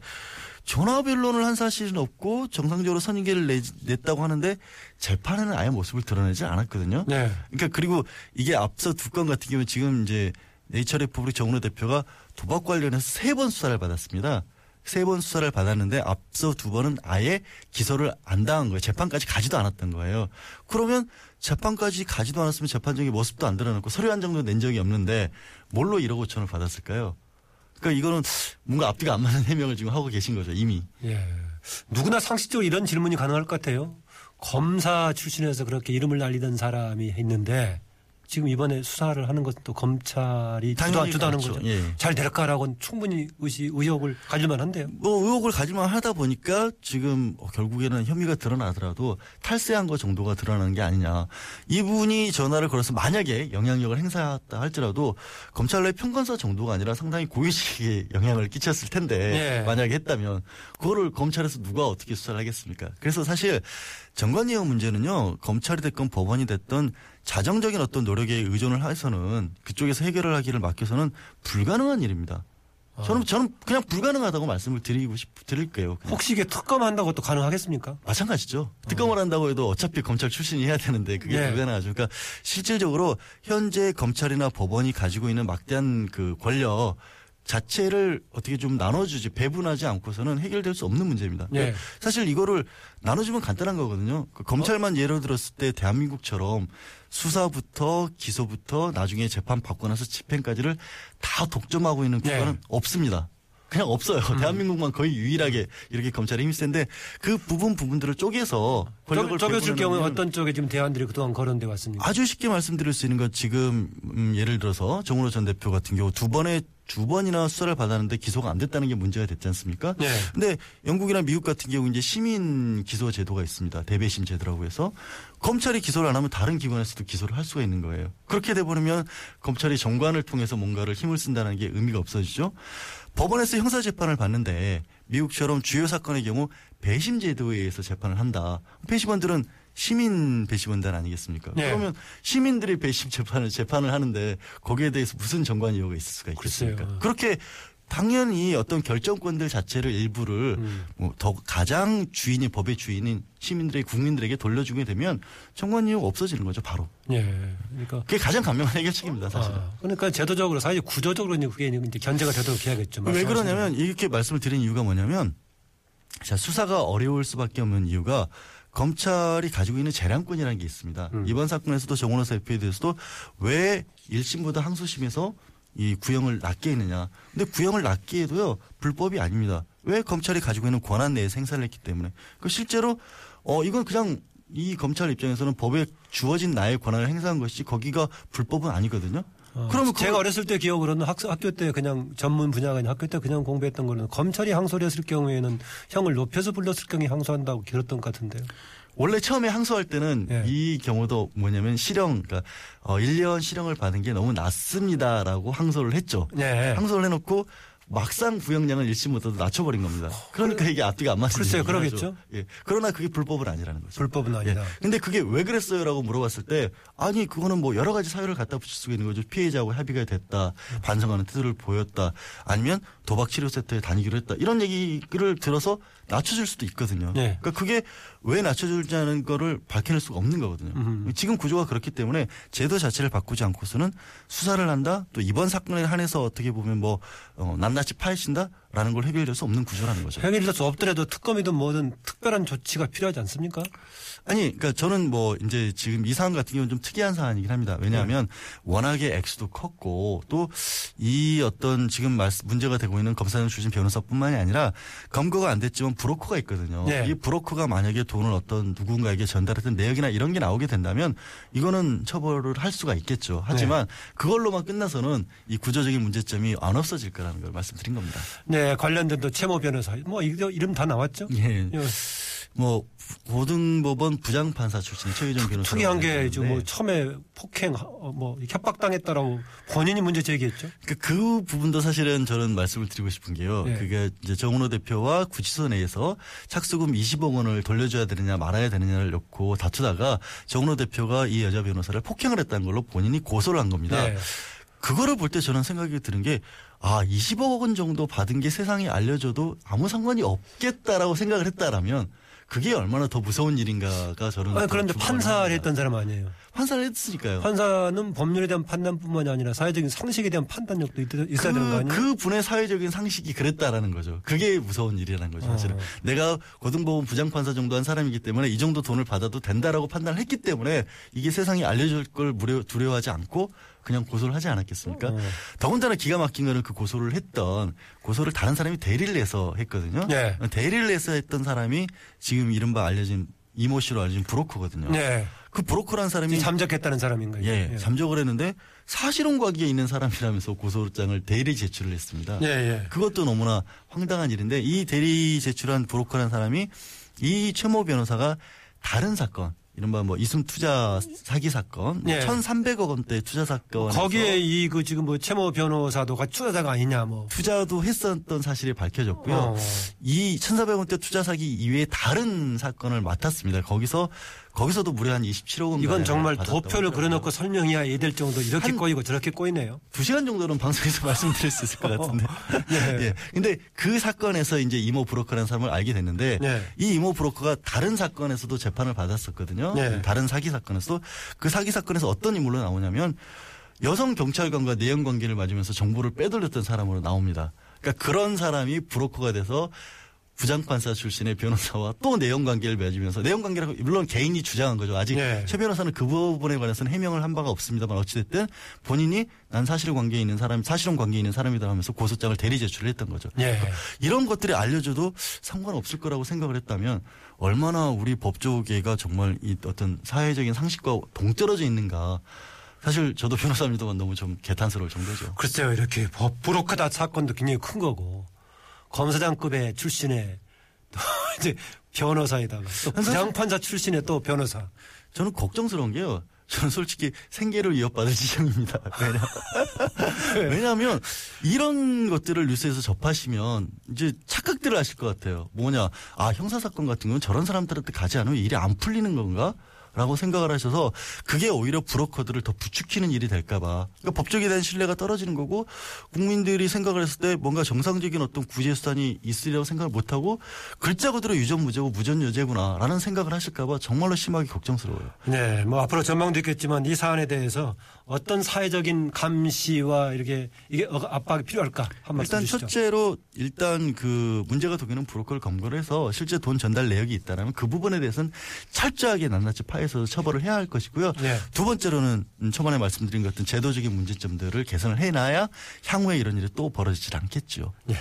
전화 변론을 한 사실은 없고 정상적으로 선임계를 내, 냈다고 하는데 재판에는 아예 모습을 드러내지 않았거든요. 네. 그러니까 그리고 이게 앞서 두 건 같은 경우는 지금 이제 네이처리퍼블릭 정운호 대표가 도박 관련해서 세 번 수사를 받았습니다. 세 번 수사를 받았는데 앞서 두 번은 아예 기소를 안 당한 거예요. 재판까지 가지도 않았던 거예요. 그러면 재판까지 가지도 않았으면 재판적인 모습도 안 드러났고 서류 한 장도 낸 적이 없는데 뭘로 일억 오천을 받았을까요? 그러니까 이거는 뭔가 앞뒤가 안 맞는 해명을 지금 하고 계신 거죠, 이미. 예. 누구나 상식적으로 이런 질문이 가능할 것 같아요. 검사 출신에서 그렇게 이름을 날리던 사람이 있는데 지금 이번에 수사를 하는 것도 검찰이 주도하는 주도 거죠. 예. 잘 될까라고는 충분히 의시, 의혹을 가질만 한데요. 뭐 의혹을 가질만 하다 보니까 지금 결국에는 혐의가 드러나더라도 탈세한 거 정도가 드러나는 게 아니냐. 이분이 전화를 걸어서 만약에 영향력을 행사했다 할지라도 검찰 내 평검사 정도가 아니라 상당히 고위직에 영향을 끼쳤을 텐데 예. 만약에 했다면 그거를 검찰에서 누가 어떻게 수사를 하겠습니까. 그래서 사실 정관예우 문제는요. 검찰이 됐건 법원이 됐든 자정적인 어떤 노력에 의존을 해서는 그쪽에서 해결을 하기를 맡겨서는 불가능한 일입니다. 저는, 저는 그냥 불가능하다고 말씀을 드리고 싶, 드릴게요. 그냥. 혹시 이게 특검한다고 또 가능하겠습니까? 마찬가지죠. 특검을 어. 한다고 해도 어차피 검찰 출신이 해야 되는데 그게 예. 불가능하죠. 그러니까 실질적으로 현재 검찰이나 법원이 가지고 있는 막대한 그 권력 자체를 어떻게 좀 나눠주지 배분하지 않고서는 해결될 수 없는 문제입니다. 네. 사실 이거를 나눠주면 간단한 거거든요. 그 검찰만 어? 예로 들었을 때 대한민국처럼 수사부터 기소부터 나중에 재판 받고 나서 집행까지를 다 독점하고 있는 국가는 네. 없습니다. 그냥 없어요. 음. 대한민국만 거의 유일하게 이렇게 검찰이 힘이 센데 그 부분 부분들을 쪼개서 권력을 쪼개줄 경우에 어떤 쪽에 지금 대안들이 그동안 거론돼 왔습니까? 아주 쉽게 말씀드릴 수 있는 건 지금 음 예를 들어서 정운호 전 대표 같은 경우 두 번의 두 번이나 수사를 받았는데 기소가 안 됐다는 게 문제가 됐지 않습니까? 네. 근데 영국이나 미국 같은 경우 이제 시민 기소 제도가 있습니다. 대배심 제도라고 해서 검찰이 기소를 안 하면 다른 기관에서도 기소를 할 수가 있는 거예요. 그렇게 돼버리면 검찰이 정관을 통해서 뭔가를 힘을 쓴다는 게 의미가 없어지죠. 법원에서 형사 재판을 받는데 미국처럼 주요 사건의 경우 배심 제도에 의해서 재판을 한다. 배심원들은 시민 배심원단 아니겠습니까? 네. 그러면 시민들이 배심 재판을 재판을 하는데 거기에 대해서 무슨 정관 이유가 있을 수가 있겠습니까? 글쎄요. 그렇게 당연히 어떤 결정권들 자체를 일부를 음. 뭐 더 가장 주인이 법의 주인인 시민들의 국민들에게 돌려주게 되면 정관 이유가 없어지는 거죠, 바로. 예. 그러니까 그게 가장 간명한 해결책입니다, 사실은. 아, 그러니까 제도적으로 사실 구조적으로는 그게 이제 견제가 되도록 해야겠죠. 왜 그러냐면 이렇게 말씀을 드린 이유가 뭐냐면 자, 수사가 어려울 수밖에 없는 이유가 검찰이 가지고 있는 재량권이라는 게 있습니다. 음. 이번 사건에서도 정운호 대표에 대해서도 왜 일심보다 항소심에서 이 구형을 낮게 했느냐. 근데 구형을 낮게 해도요 불법이 아닙니다. 왜 검찰이 가지고 있는 권한 내에 행사를 했기 때문에. 그 실제로 어 이건 그냥 이 검찰 입장에서는 법에 주어진 나의 권한을 행사한 것이 거기가 불법은 아니거든요. 어, 그러면 제가 그걸... 어렸을 때 기억으로는 학, 학교 때 그냥 전문 분야가 아닌 학교 때 그냥 공부했던 거는 검찰이 항소를 했을 경우에는 형을 높여서 불렀을 경우에 항소한다고 길었던 것 같은데요. 원래 처음에 항소할 때는 예. 이 경우도 뭐냐면 실형, 그러니까 어, 일 년 실형을 받은 게 너무 낮습니다라고 항소를 했죠. 예. 항소를 해놓고 막상 구형량을 일심보다도 낮춰버린 겁니다. 그러니까 이게 앞뒤가 안 맞는 거죠. 글쎄요, 그러겠죠. 예. 그러나 그게 불법은 아니라는 거죠. 불법은 아니다. 예. 근데 그게 왜 그랬어요라고 물어봤을 때 아니 그거는 뭐 여러 가지 사유를 갖다 붙일 수가 있는 거죠. 피해자하고 합의가 됐다, 반성하는 태도를 보였다, 아니면 도박 치료 센터에 다니기로 했다 이런 얘기를 들어서 낮춰줄 수도 있거든요. 네. 그러니까 그게 왜 낮춰줄지 하는 거를 밝혀낼 수가 없는 거거든요. 음. 지금 구조가 그렇기 때문에 제도 자체를 바꾸지 않고서는 수사를 한다. 또 이번 사건에 한해서 어떻게 보면 뭐 어, 낱낱이 파헤친다라는 걸 해결될 수 없는 구조라는 거죠. 해결될 수 없더라도 특검이든 뭐든 특별한 조치가 필요하지 않습니까? 아니, 그러니까 저는 뭐 이제 지금 이 사안 같은 경우는 좀 특이한 사안이긴 합니다. 왜냐하면 네. 워낙에 액수도 컸고 또 이 어떤 지금 말씀, 문제가 되고 있는 검사장 출신 변호사뿐만이 아니라 검거가 안 됐지만 브로커가 있거든요. 네. 이 브로커가 만약에 돈을 어떤 누군가에게 전달했던 내역이나 이런 게 나오게 된다면 이거는 처벌을 할 수가 있겠죠. 하지만 네. 그걸로만 끝나서는 이 구조적인 문제점이 안 없어질 거라는 걸 말씀드린 겁니다. 네, 관련된 또 최모 변호사 뭐 이름 다 나왔죠? 예. 예. 뭐 고등법원 부장판사 출신 최유정 변호사 특이한 게 지금 뭐 처음에 폭행 뭐 협박당했다라고 본인이 문제 제기했죠. 그, 그 부분도 사실은 저는 말씀을 드리고 싶은 게요. 네. 그게 이제 정운호 대표와 구치소 내에서 착수금 이십억 원을 돌려줘야 되느냐 말아야 되느냐를 놓고 다투다가 정운호 대표가 이 여자 변호사를 폭행을 했다는 걸로 본인이 고소를 한 겁니다. 네. 그거를 볼 때 저는 생각이 드는 게 아, 이십억 원 정도 받은 게 세상에 알려져도 아무 상관이 없겠다라고 생각을 했다라면 그게 얼마나 더 무서운 일인가가 저는. 아니, 그런데 판사를 합니다. 했던 사람 아니에요. 판사를 했으니까요. 판사는 법률에 대한 판단뿐만이 아니라 사회적인 상식에 대한 판단력도 있어야 그, 되는 거 아니에요? 그 분의 사회적인 상식이 그랬다라는 거죠. 그게 무서운 일이라는 거죠. 사실은. 어. 내가 고등법원 부장판사 정도 한 사람이기 때문에 이 정도 돈을 받아도 된다라고 판단을 했기 때문에 이게 세상에 알려질 걸 두려워하지 않고 그냥 고소를 하지 않았겠습니까? 어. 더군다나 기가 막힌 거는 그 고소를 했던 고소를 다른 사람이 대리를 해서 했거든요. 네. 대리를 해서 했던 사람이 지금 이른바 알려진 이모 씨로 알려진 브로커거든요. 네. 그 브로커라는 사람이 잠적했다는 사람인가요? 예, 예. 잠적을 했는데 사실혼관계에 있는 사람이라면서 고소장을 대리 제출을 했습니다. 예, 예. 그것도 너무나 황당한 일인데 이 대리 제출한 브로커라는 사람이 이 최모 변호사가 다른 사건 이른바 뭐 이숨 투자 사기 사건, 예. 천삼백억 원대 투자 사건. 거기에 이 그 지금 뭐 최모 변호사도 같이 투자자가 아니냐 뭐. 투자도 했었던 사실이 밝혀졌고요. 어. 이 천사백 원대 투자 사기 이외에 다른 사건을 맡았습니다. 거기서 거기서도 무려 한 이십칠억 원. 이건 정말 도표를 그려놓고 설명해야 이될 정도 이렇게 꼬이고 저렇게 꼬이네요. 두 시간 정도는 방송에서 말씀드릴 수 있을 것 같은데. 예. 예. 근데 그 사건에서 이제 이모 브로커라는 사람을 알게 됐는데 예. 이 이모 브로커가 다른 사건에서도 재판을 받았었거든요. 예. 다른 사기 사건에서도 그 사기 사건에서 어떤 인물로 나오냐면 여성 경찰관과 내연 관계를 맞으면서 정보를 빼돌렸던 사람으로 나옵니다. 그러니까 그런 사람이 브로커가 돼서 부장판사 출신의 변호사와 또 내연 관계를 맺으면서, 내연 관계라고 물론 개인이 주장한 거죠. 아직 네. 최 변호사는 그 부분에 관해서는 해명을 한 바가 없습니다만 어찌됐든 본인이 난 사실혼 관계에 있는 사람, 사실혼 관계에 있는 사람이다 하면서 고소장을 대리 제출을 했던 거죠. 네. 이런 것들이 알려줘도 상관없을 거라고 생각을 했다면 얼마나 우리 법조계가 정말 이 어떤 사회적인 상식과 동떨어져 있는가. 사실 저도 변호사입니다만 너무 좀 개탄스러울 정도죠. 글쎄요. 이렇게 법 브로커다 사건도 굉장히 큰 거고 검사장급의 출신의 또 이제 변호사에다가 또 부장판사 출신의 또 변호사. 저는 걱정스러운 게요. 저는 솔직히 생계를 이어받을 지경입니다. 왜냐하면 이런 것들을 뉴스에서 접하시면 이제 착각들을 하실 것 같아요. 뭐냐. 아 형사사건 같은 경우는 저런 사람들한테 가지 않으면 일이 안 풀리는 건가? 라고 생각을 하셔서 그게 오히려 브로커들을 더 부추기는 일이 될까 봐. 그러니까 법조계에 대한 신뢰가 떨어지는 거고 국민들이 생각을 했을 때 뭔가 정상적인 어떤 구제 수단이 있으리라고 생각을 못하고 글자 그대로 유전무죄고 무전유죄구나라는 생각을 하실까 봐 정말로 심하게 걱정스러워요. 네. 뭐 앞으로 전망도 있겠지만 이 사안에 대해서 어떤 사회적인 감시와 이렇게 이게 압박이 필요할까 한 말씀 주시죠. 일단 첫째로 일단 그 문제가 도기는 브로커를 검거를 해서 실제 돈 전달 내역이 있다면 그 부분에 대해서는 철저하게 낱낱이 파헤 해서 처벌을 해야 할 것이고요. 네. 두 번째로는 초반에 말씀드린 것 같은 제도적인 문제점들을 개선을 해놔야 향후에 이런 일이 또 벌어지질 않겠죠. 네.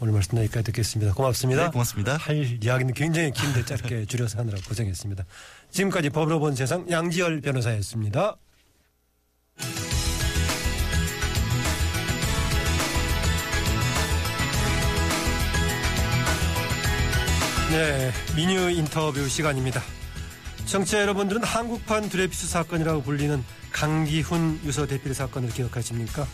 오늘 말씀 여기까지 듣겠습니다. 고맙습니다. 네, 고맙습니다. 할 이야기는 굉장히 긴데 짧게 줄여서 하느라 고생했습니다. 지금까지 법으로 본 세상 양지열 변호사였습니다. 네, 민유 인터뷰 시간입니다. 청취자 여러분들은 한국판 드레퓌스 사건이라고 불리는 강기훈 유서 대필 사건을 기억하십니까?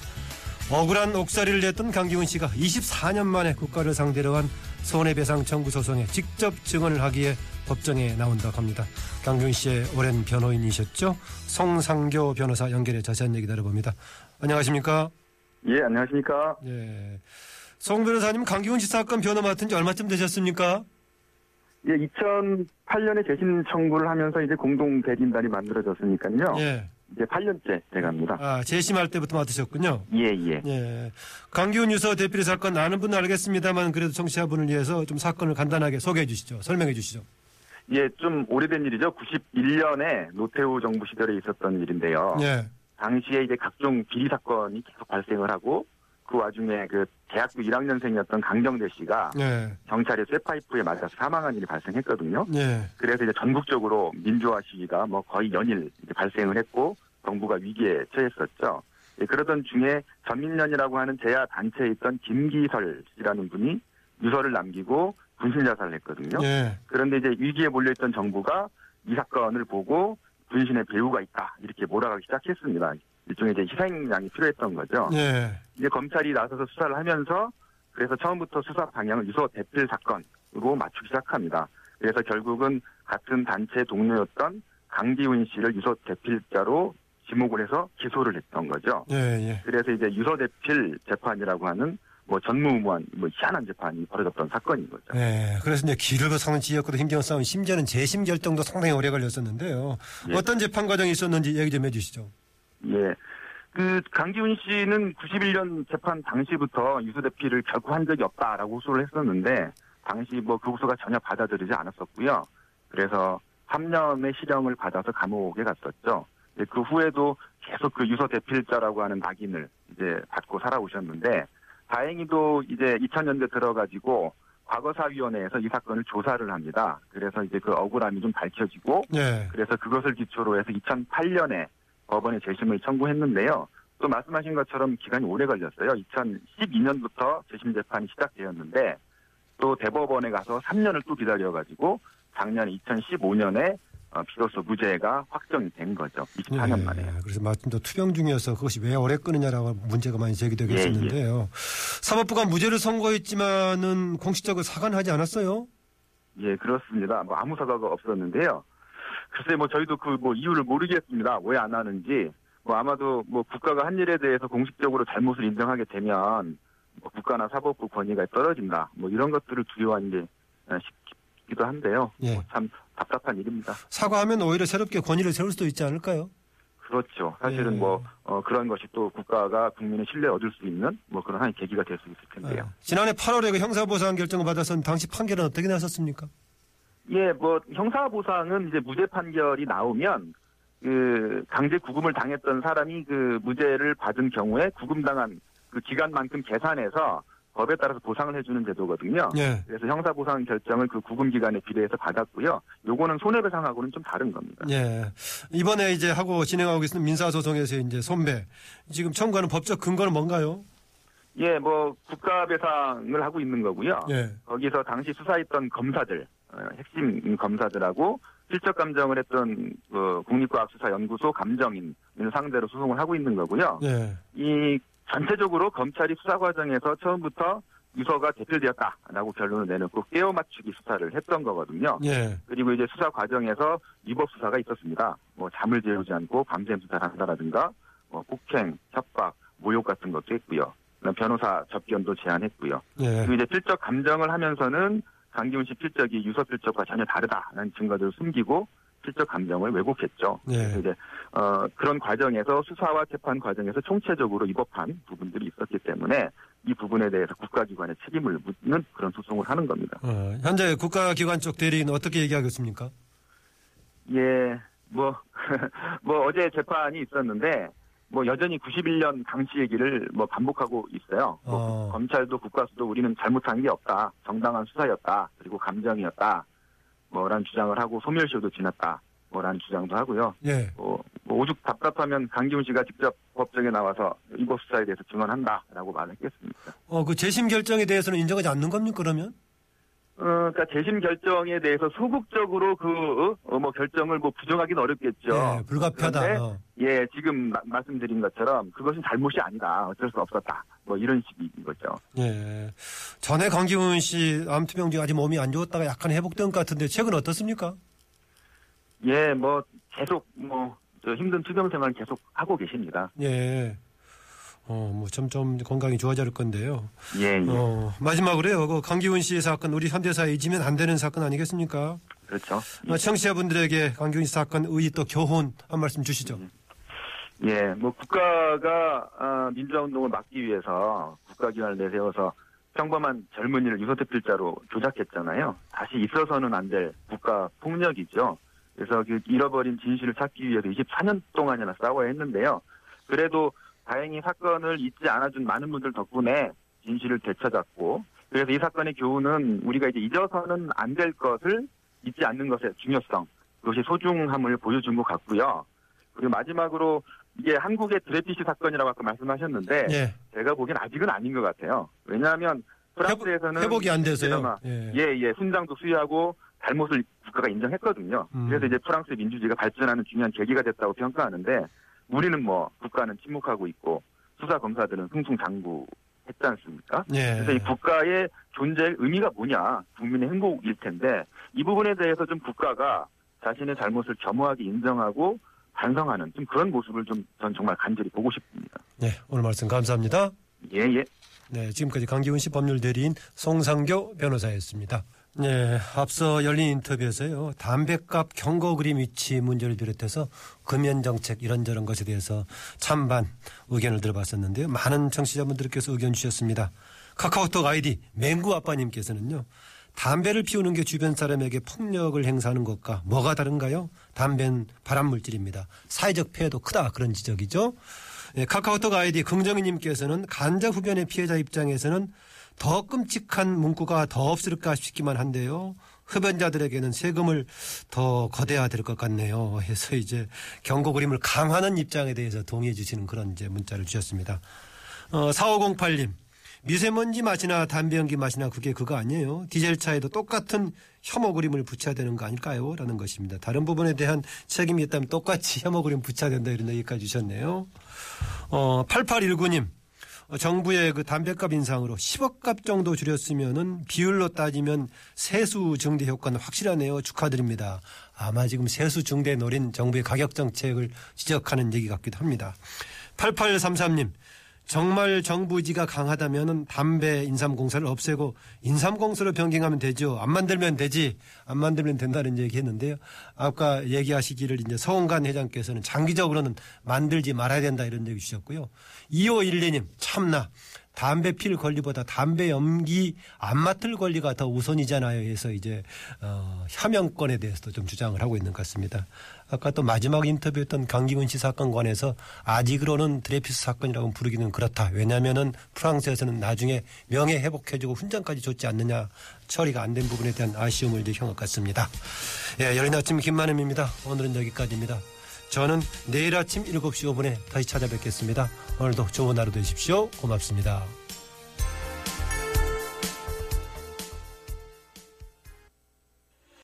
억울한 옥살이를 냈던 강기훈 씨가 이십사 년 만에 국가를 상대로 한 손해배상 청구 소송에 직접 증언을 하기에 법정에 나온다고 합니다. 강기훈 씨의 오랜 변호인이셨죠? 송상교 변호사 연결해 자세한 얘기 다뤄봅니다. 안녕하십니까? 예, 안녕하십니까? 예, 송 변호사님 강기훈 씨 사건 변호 맡은 지 얼마쯤 되셨습니까? 예, 이천팔 년에 재심 청구를 하면서 이제 공동 대진단이 만들어졌으니까요. 예. 이제 팔 년째 돼갑니다. 아, 재심할 때부터 맡으셨군요. 예, 예. 예. 강기훈 유서 대필 사건 아는 분은 알겠습니다만 그래도 청취자분을 위해서 좀 사건을 간단하게 소개해 주시죠. 설명해 주시죠. 예, 좀 오래된 일이죠. 구십일 년에 노태우 정부 시절에 있었던 일인데요. 예. 당시에 이제 각종 비리 사건이 계속 발생을 하고 그 와중에 그 대학교 일 학년생이었던 강경대 씨가 네. 경찰에 쇠파이프에 맞아서 사망한 일이 발생했거든요. 네. 그래서 이제 전국적으로 민주화 시위가 뭐 거의 연일 이제 발생을 했고 정부가 위기에 처했었죠. 예, 그러던 중에 전민련이라고 하는 제야 단체에 있던 김기설 씨라는 분이 유서를 남기고 분신 자살을 했거든요. 네. 그런데 이제 위기에 몰려있던 정부가 이 사건을 보고 분신의 배후가 있다 이렇게 몰아가기 시작했습니다. 일종의 이제 희생양이 필요했던 거죠. 네. 이제 검찰이 나서서 수사를 하면서 그래서 처음부터 수사 방향을 유서 대필 사건으로 맞추기 시작합니다. 그래서 결국은 같은 단체 동료였던 강기훈 씨를 유서 대필자로 지목을 해서 기소를 했던 거죠. 네, 예. 그래서 이제 유서 대필 재판이라고 하는 뭐 전무후무한 뭐 희한한 재판이 벌어졌던 사건인 거죠. 네, 그래서 이제 길고 상은 지역구도 힘겨운 싸움, 심지어는 재심 결정도 상당히 오래 걸렸었는데요. 예. 어떤 재판 과정이 있었는지 얘기 좀 해주시죠. 예. 그, 강기훈 씨는 구십일 년 재판 당시부터 유서 대필을 결코 한 적이 없다라고 호소를 했었는데, 당시 뭐 그 호소가 전혀 받아들이지 않았었고요. 그래서 삼 년의 실형을 받아서 감옥에 갔었죠. 그 후에도 계속 그 유서 대필자라고 하는 낙인을 이제 받고 살아오셨는데, 다행히도 이제 이천 년대 들어가지고, 과거사위원회에서 이 사건을 조사를 합니다. 그래서 이제 그 억울함이 좀 밝혀지고, 네. 그래서 그것을 기초로 해서 이천팔 년에 법원에 재심을 청구했는데요. 또 말씀하신 것처럼 기간이 오래 걸렸어요. 이천십이 년부터 재심 재판이 시작되었는데 또 대법원에 가서 삼 년을 또 기다려가지고 작년 이천십오 년에 비로소 무죄가 확정이 된 거죠. 이십사 년 네, 만에. 그래서 마침 또 투병 중이어서 그것이 왜 오래 끄느냐라고 문제가 많이 제기되게 했었는데요. 예, 예. 사법부가 무죄를 선고했지만은 공식적으로 사과는 하지 않았어요? 예, 그렇습니다. 뭐 아무 사과가 없었는데요. 글쎄, 뭐, 저희도 그, 뭐, 이유를 모르겠습니다. 왜 안 하는지. 뭐, 아마도, 뭐, 국가가 한 일에 대해서 공식적으로 잘못을 인정하게 되면, 뭐, 국가나 사법부 권위가 떨어진다. 뭐, 이런 것들을 두려워하는 게 쉽기도 한데요. 예. 뭐 참 답답한 일입니다. 사과하면 오히려 새롭게 권위를 세울 수도 있지 않을까요? 그렇죠. 사실은 예. 뭐 어, 그런 것이 또 국가가 국민의 신뢰를 얻을 수 있는 뭐 그런 한 계기가 될 수 있을 텐데요. 아, 지난해 팔월에 그 형사보상 결정을 받아서 당시 판결은 어떻게 나섰습니까? 예, 뭐 형사보상은 이제 무죄 판결이 나오면 그 강제 구금을 당했던 사람이 그 무죄를 받은 경우에 구금당한 그 기간만큼 계산해서 법에 따라서 보상을 해주는 제도거든요. 예. 그래서 형사보상 결정을 그 구금 기간에 비례해서 받았고요. 요거는 손해배상하고는 좀 다른 겁니다. 예. 이번에 이제 하고 진행하고 있는 민사소송에서 이제 손배. 지금 청구하는 법적 근거는 뭔가요? 예, 뭐 국가배상을 하고 있는 거고요. 예. 거기서 당시 수사했던 검사들, 핵심 검사들하고 실적 감정을 했던 그 국립과학수사연구소 감정인 상대로 소송을 하고 있는 거고요. 예. 이 전체적으로 검찰이 수사 과정에서 처음부터 유서가 대필되었다라고 결론을 내놓고 깨어 맞추기 수사를 했던 거거든요. 예. 그리고 이제 수사 과정에서 위법 수사가 있었습니다. 뭐 잠을 재우지 않고 밤샘 수사를 한다라든가 뭐 폭행, 협박, 모욕 같은 것도 했고요. 변호사 접견도 제안했고요. 예. 그리고 이제 필적 감정을 하면서는 강기훈 씨 필적이 유서 필적과 전혀 다르다라는 증거들을 숨기고 실적 감정을 왜곡했죠. 네. 그래서 이제 어, 그런 과정에서 수사와 재판 과정에서 총체적으로 위법한 부분들이 있었기 때문에 이 부분에 대해서 국가기관의 책임을 묻는 그런 소송을 하는 겁니다. 어, 현재 국가기관 쪽 대리인 어떻게 얘기하겠습니까? 예, 뭐, 뭐 어제 재판이 있었는데 뭐 여전히 구십일 년 당시 얘기를 뭐 반복하고 있어요. 어. 뭐 검찰도 국가수도 우리는 잘못한 게 없다. 정당한 수사였다. 그리고 감정이었다. 뭐라는 주장을 하고 소멸시효도 지났다. 뭐라는 주장도 하고요. 예. 뭐, 뭐 오죽 답답하면 강기훈 씨가 직접 법정에 나와서 이거 수사에 대해서 증언한다라고 말했겠습니까? 어, 그 재심 결정에 대해서는 인정하지 않는 겁니까 그러면? 어, 그러니까 재심 결정에 대해서 소극적으로 그 어, 뭐 결정을 뭐 부정하기는 어렵겠죠. 예, 불가피하다. 어. 예, 지금 마, 말씀드린 것처럼 그것은 잘못이 아니다. 어쩔 수 없었다. 뭐 이런 식인 거죠. 예. 전에 강기훈 씨 암투병증 아직 몸이 안 좋았다가 약간 회복된 것 같은데 최근 어떻습니까? 예, 뭐 계속 뭐 힘든 투병 생활 계속 하고 계십니다. 예. 어, 뭐 점점 건강이 좋아질 건데요. 예. 예. 어, 마지막으로요. 그 강기훈 씨 사건 우리 현대사에 잊으면 안 되는 사건 아니겠습니까? 그렇죠. 어, 청취자분들에게 강기훈 씨 사건 의의 또 교훈 한 말씀 주시죠. 예. 예, 뭐, 국가가, 어, 민주화운동을 막기 위해서 국가기관을 내세워서 평범한 젊은이를 유서대필자로 조작했잖아요. 다시 있어서는 안 될 국가폭력이죠. 그래서 그 잃어버린 진실을 찾기 위해서 이십사 년 동안이나 싸워야 했는데요. 그래도 다행히 사건을 잊지 않아준 많은 분들 덕분에 진실을 되찾았고, 그래서 이 사건의 교훈은 우리가 이제 잊어서는 안 될 것을 잊지 않는 것의 중요성, 그것이 소중함을 보여준 것 같고요. 그리고 마지막으로, 이게 한국의 드레퓌스 사건이라고 아까 말씀하셨는데 예. 제가 보기엔 아직은 아닌 것 같아요. 왜냐하면 프랑스에서는 회복이 안 돼서요. 예예 예, 예, 훈장도 수여하고 잘못을 국가가 인정했거든요. 음. 그래서 이제 프랑스 민주주의가 발전하는 중요한 계기가 됐다고 평가하는데 우리는 뭐 국가는 침묵하고 있고 수사 검사들은 승승장구 했지 않습니까? 예. 그래서 이 국가의 존재의 의미가 뭐냐 국민의 행복일 텐데 이 부분에 대해서 좀 국가가 자신의 잘못을 겸허하게 인정하고 반성하는 좀 그런 모습을 좀 전 정말 간절히 보고 싶습니다. 네, 오늘 말씀 감사합니다. 예, 예. 네, 지금까지 강기훈 씨 법률 대리인 송상교 변호사였습니다. 네, 앞서 열린 인터뷰에서요. 담배값 경고그림 위치 문제를 비롯해서 금연정책 이런저런 것에 대해서 찬반 의견을 들어봤었는데요. 많은 청취자분들께서 의견 주셨습니다. 카카오톡 아이디 맹구아빠님께서는요. 담배를 피우는 게 주변 사람에게 폭력을 행사하는 것과 뭐가 다른가요? 담배는 발암물질입니다. 사회적 피해도 크다 그런 지적이죠. 네, 카카오톡 아이디 긍정희님께서는 간접 흡연의 피해자 입장에서는 더 끔찍한 문구가 더 없을까 싶기만 한데요. 흡연자들에게는 세금을 더 거대화 될 것 같네요. 해서 이제 경고 그림을 강화하는 입장에 대해서 동의해 주시는 그런 이제 문자를 주셨습니다. 어, 사오공팔님. 미세먼지 맛이나 담배 연기 맛이나 그게 그거 아니에요. 디젤차에도 똑같은 혐오 그림을 붙여야 되는 거 아닐까요? 라는 것입니다. 다른 부분에 대한 책임이 있다면 똑같이 혐오 그림 붙여야 된다 이런 얘기까지 주셨네요. 어, 팔팔일구님. 정부의 그 담배값 인상으로 십억 값 정도 줄였으면은 비율로 따지면 세수 증대 효과는 확실하네요. 축하드립니다. 아마 지금 세수 증대에 노린 정부의 가격 정책을 지적하는 얘기 같기도 합니다. 팔팔삼삼님. 정말 정부 의지가 강하다면 담배 인삼공사를 없애고 인삼공사로 변경하면 되죠. 안 만들면 되지. 안 만들면 된다는 얘기했는데요. 아까 얘기하시기를 이제 서훈관 회장께서는 장기적으로는 만들지 말아야 된다 이런 얘기 주셨고요. 이오일이 님 참나. 담배 피울 권리보다 담배 연기 안 맡을 권리가 더 우선이잖아요. 해서 이제 어, 혐의권에 대해서도 좀 주장을 하고 있는 것 같습니다. 아까 또 마지막 인터뷰했던 강기훈 씨 사건 관해서 아직으로는 드레퓌스 사건이라고 부르기는 그렇다. 왜냐하면은 프랑스에서는 나중에 명예 회복해주고 훈장까지 줬지 않느냐 처리가 안 된 부분에 대한 아쉬움을 느낀 것 같습니다. 예, 열린 아침 김만음입니다. 오늘은 여기까지입니다. 저는 내일 아침 일곱 시 오 분에 다시 찾아뵙겠습니다. 오늘도 좋은 하루 되십시오. 고맙습니다.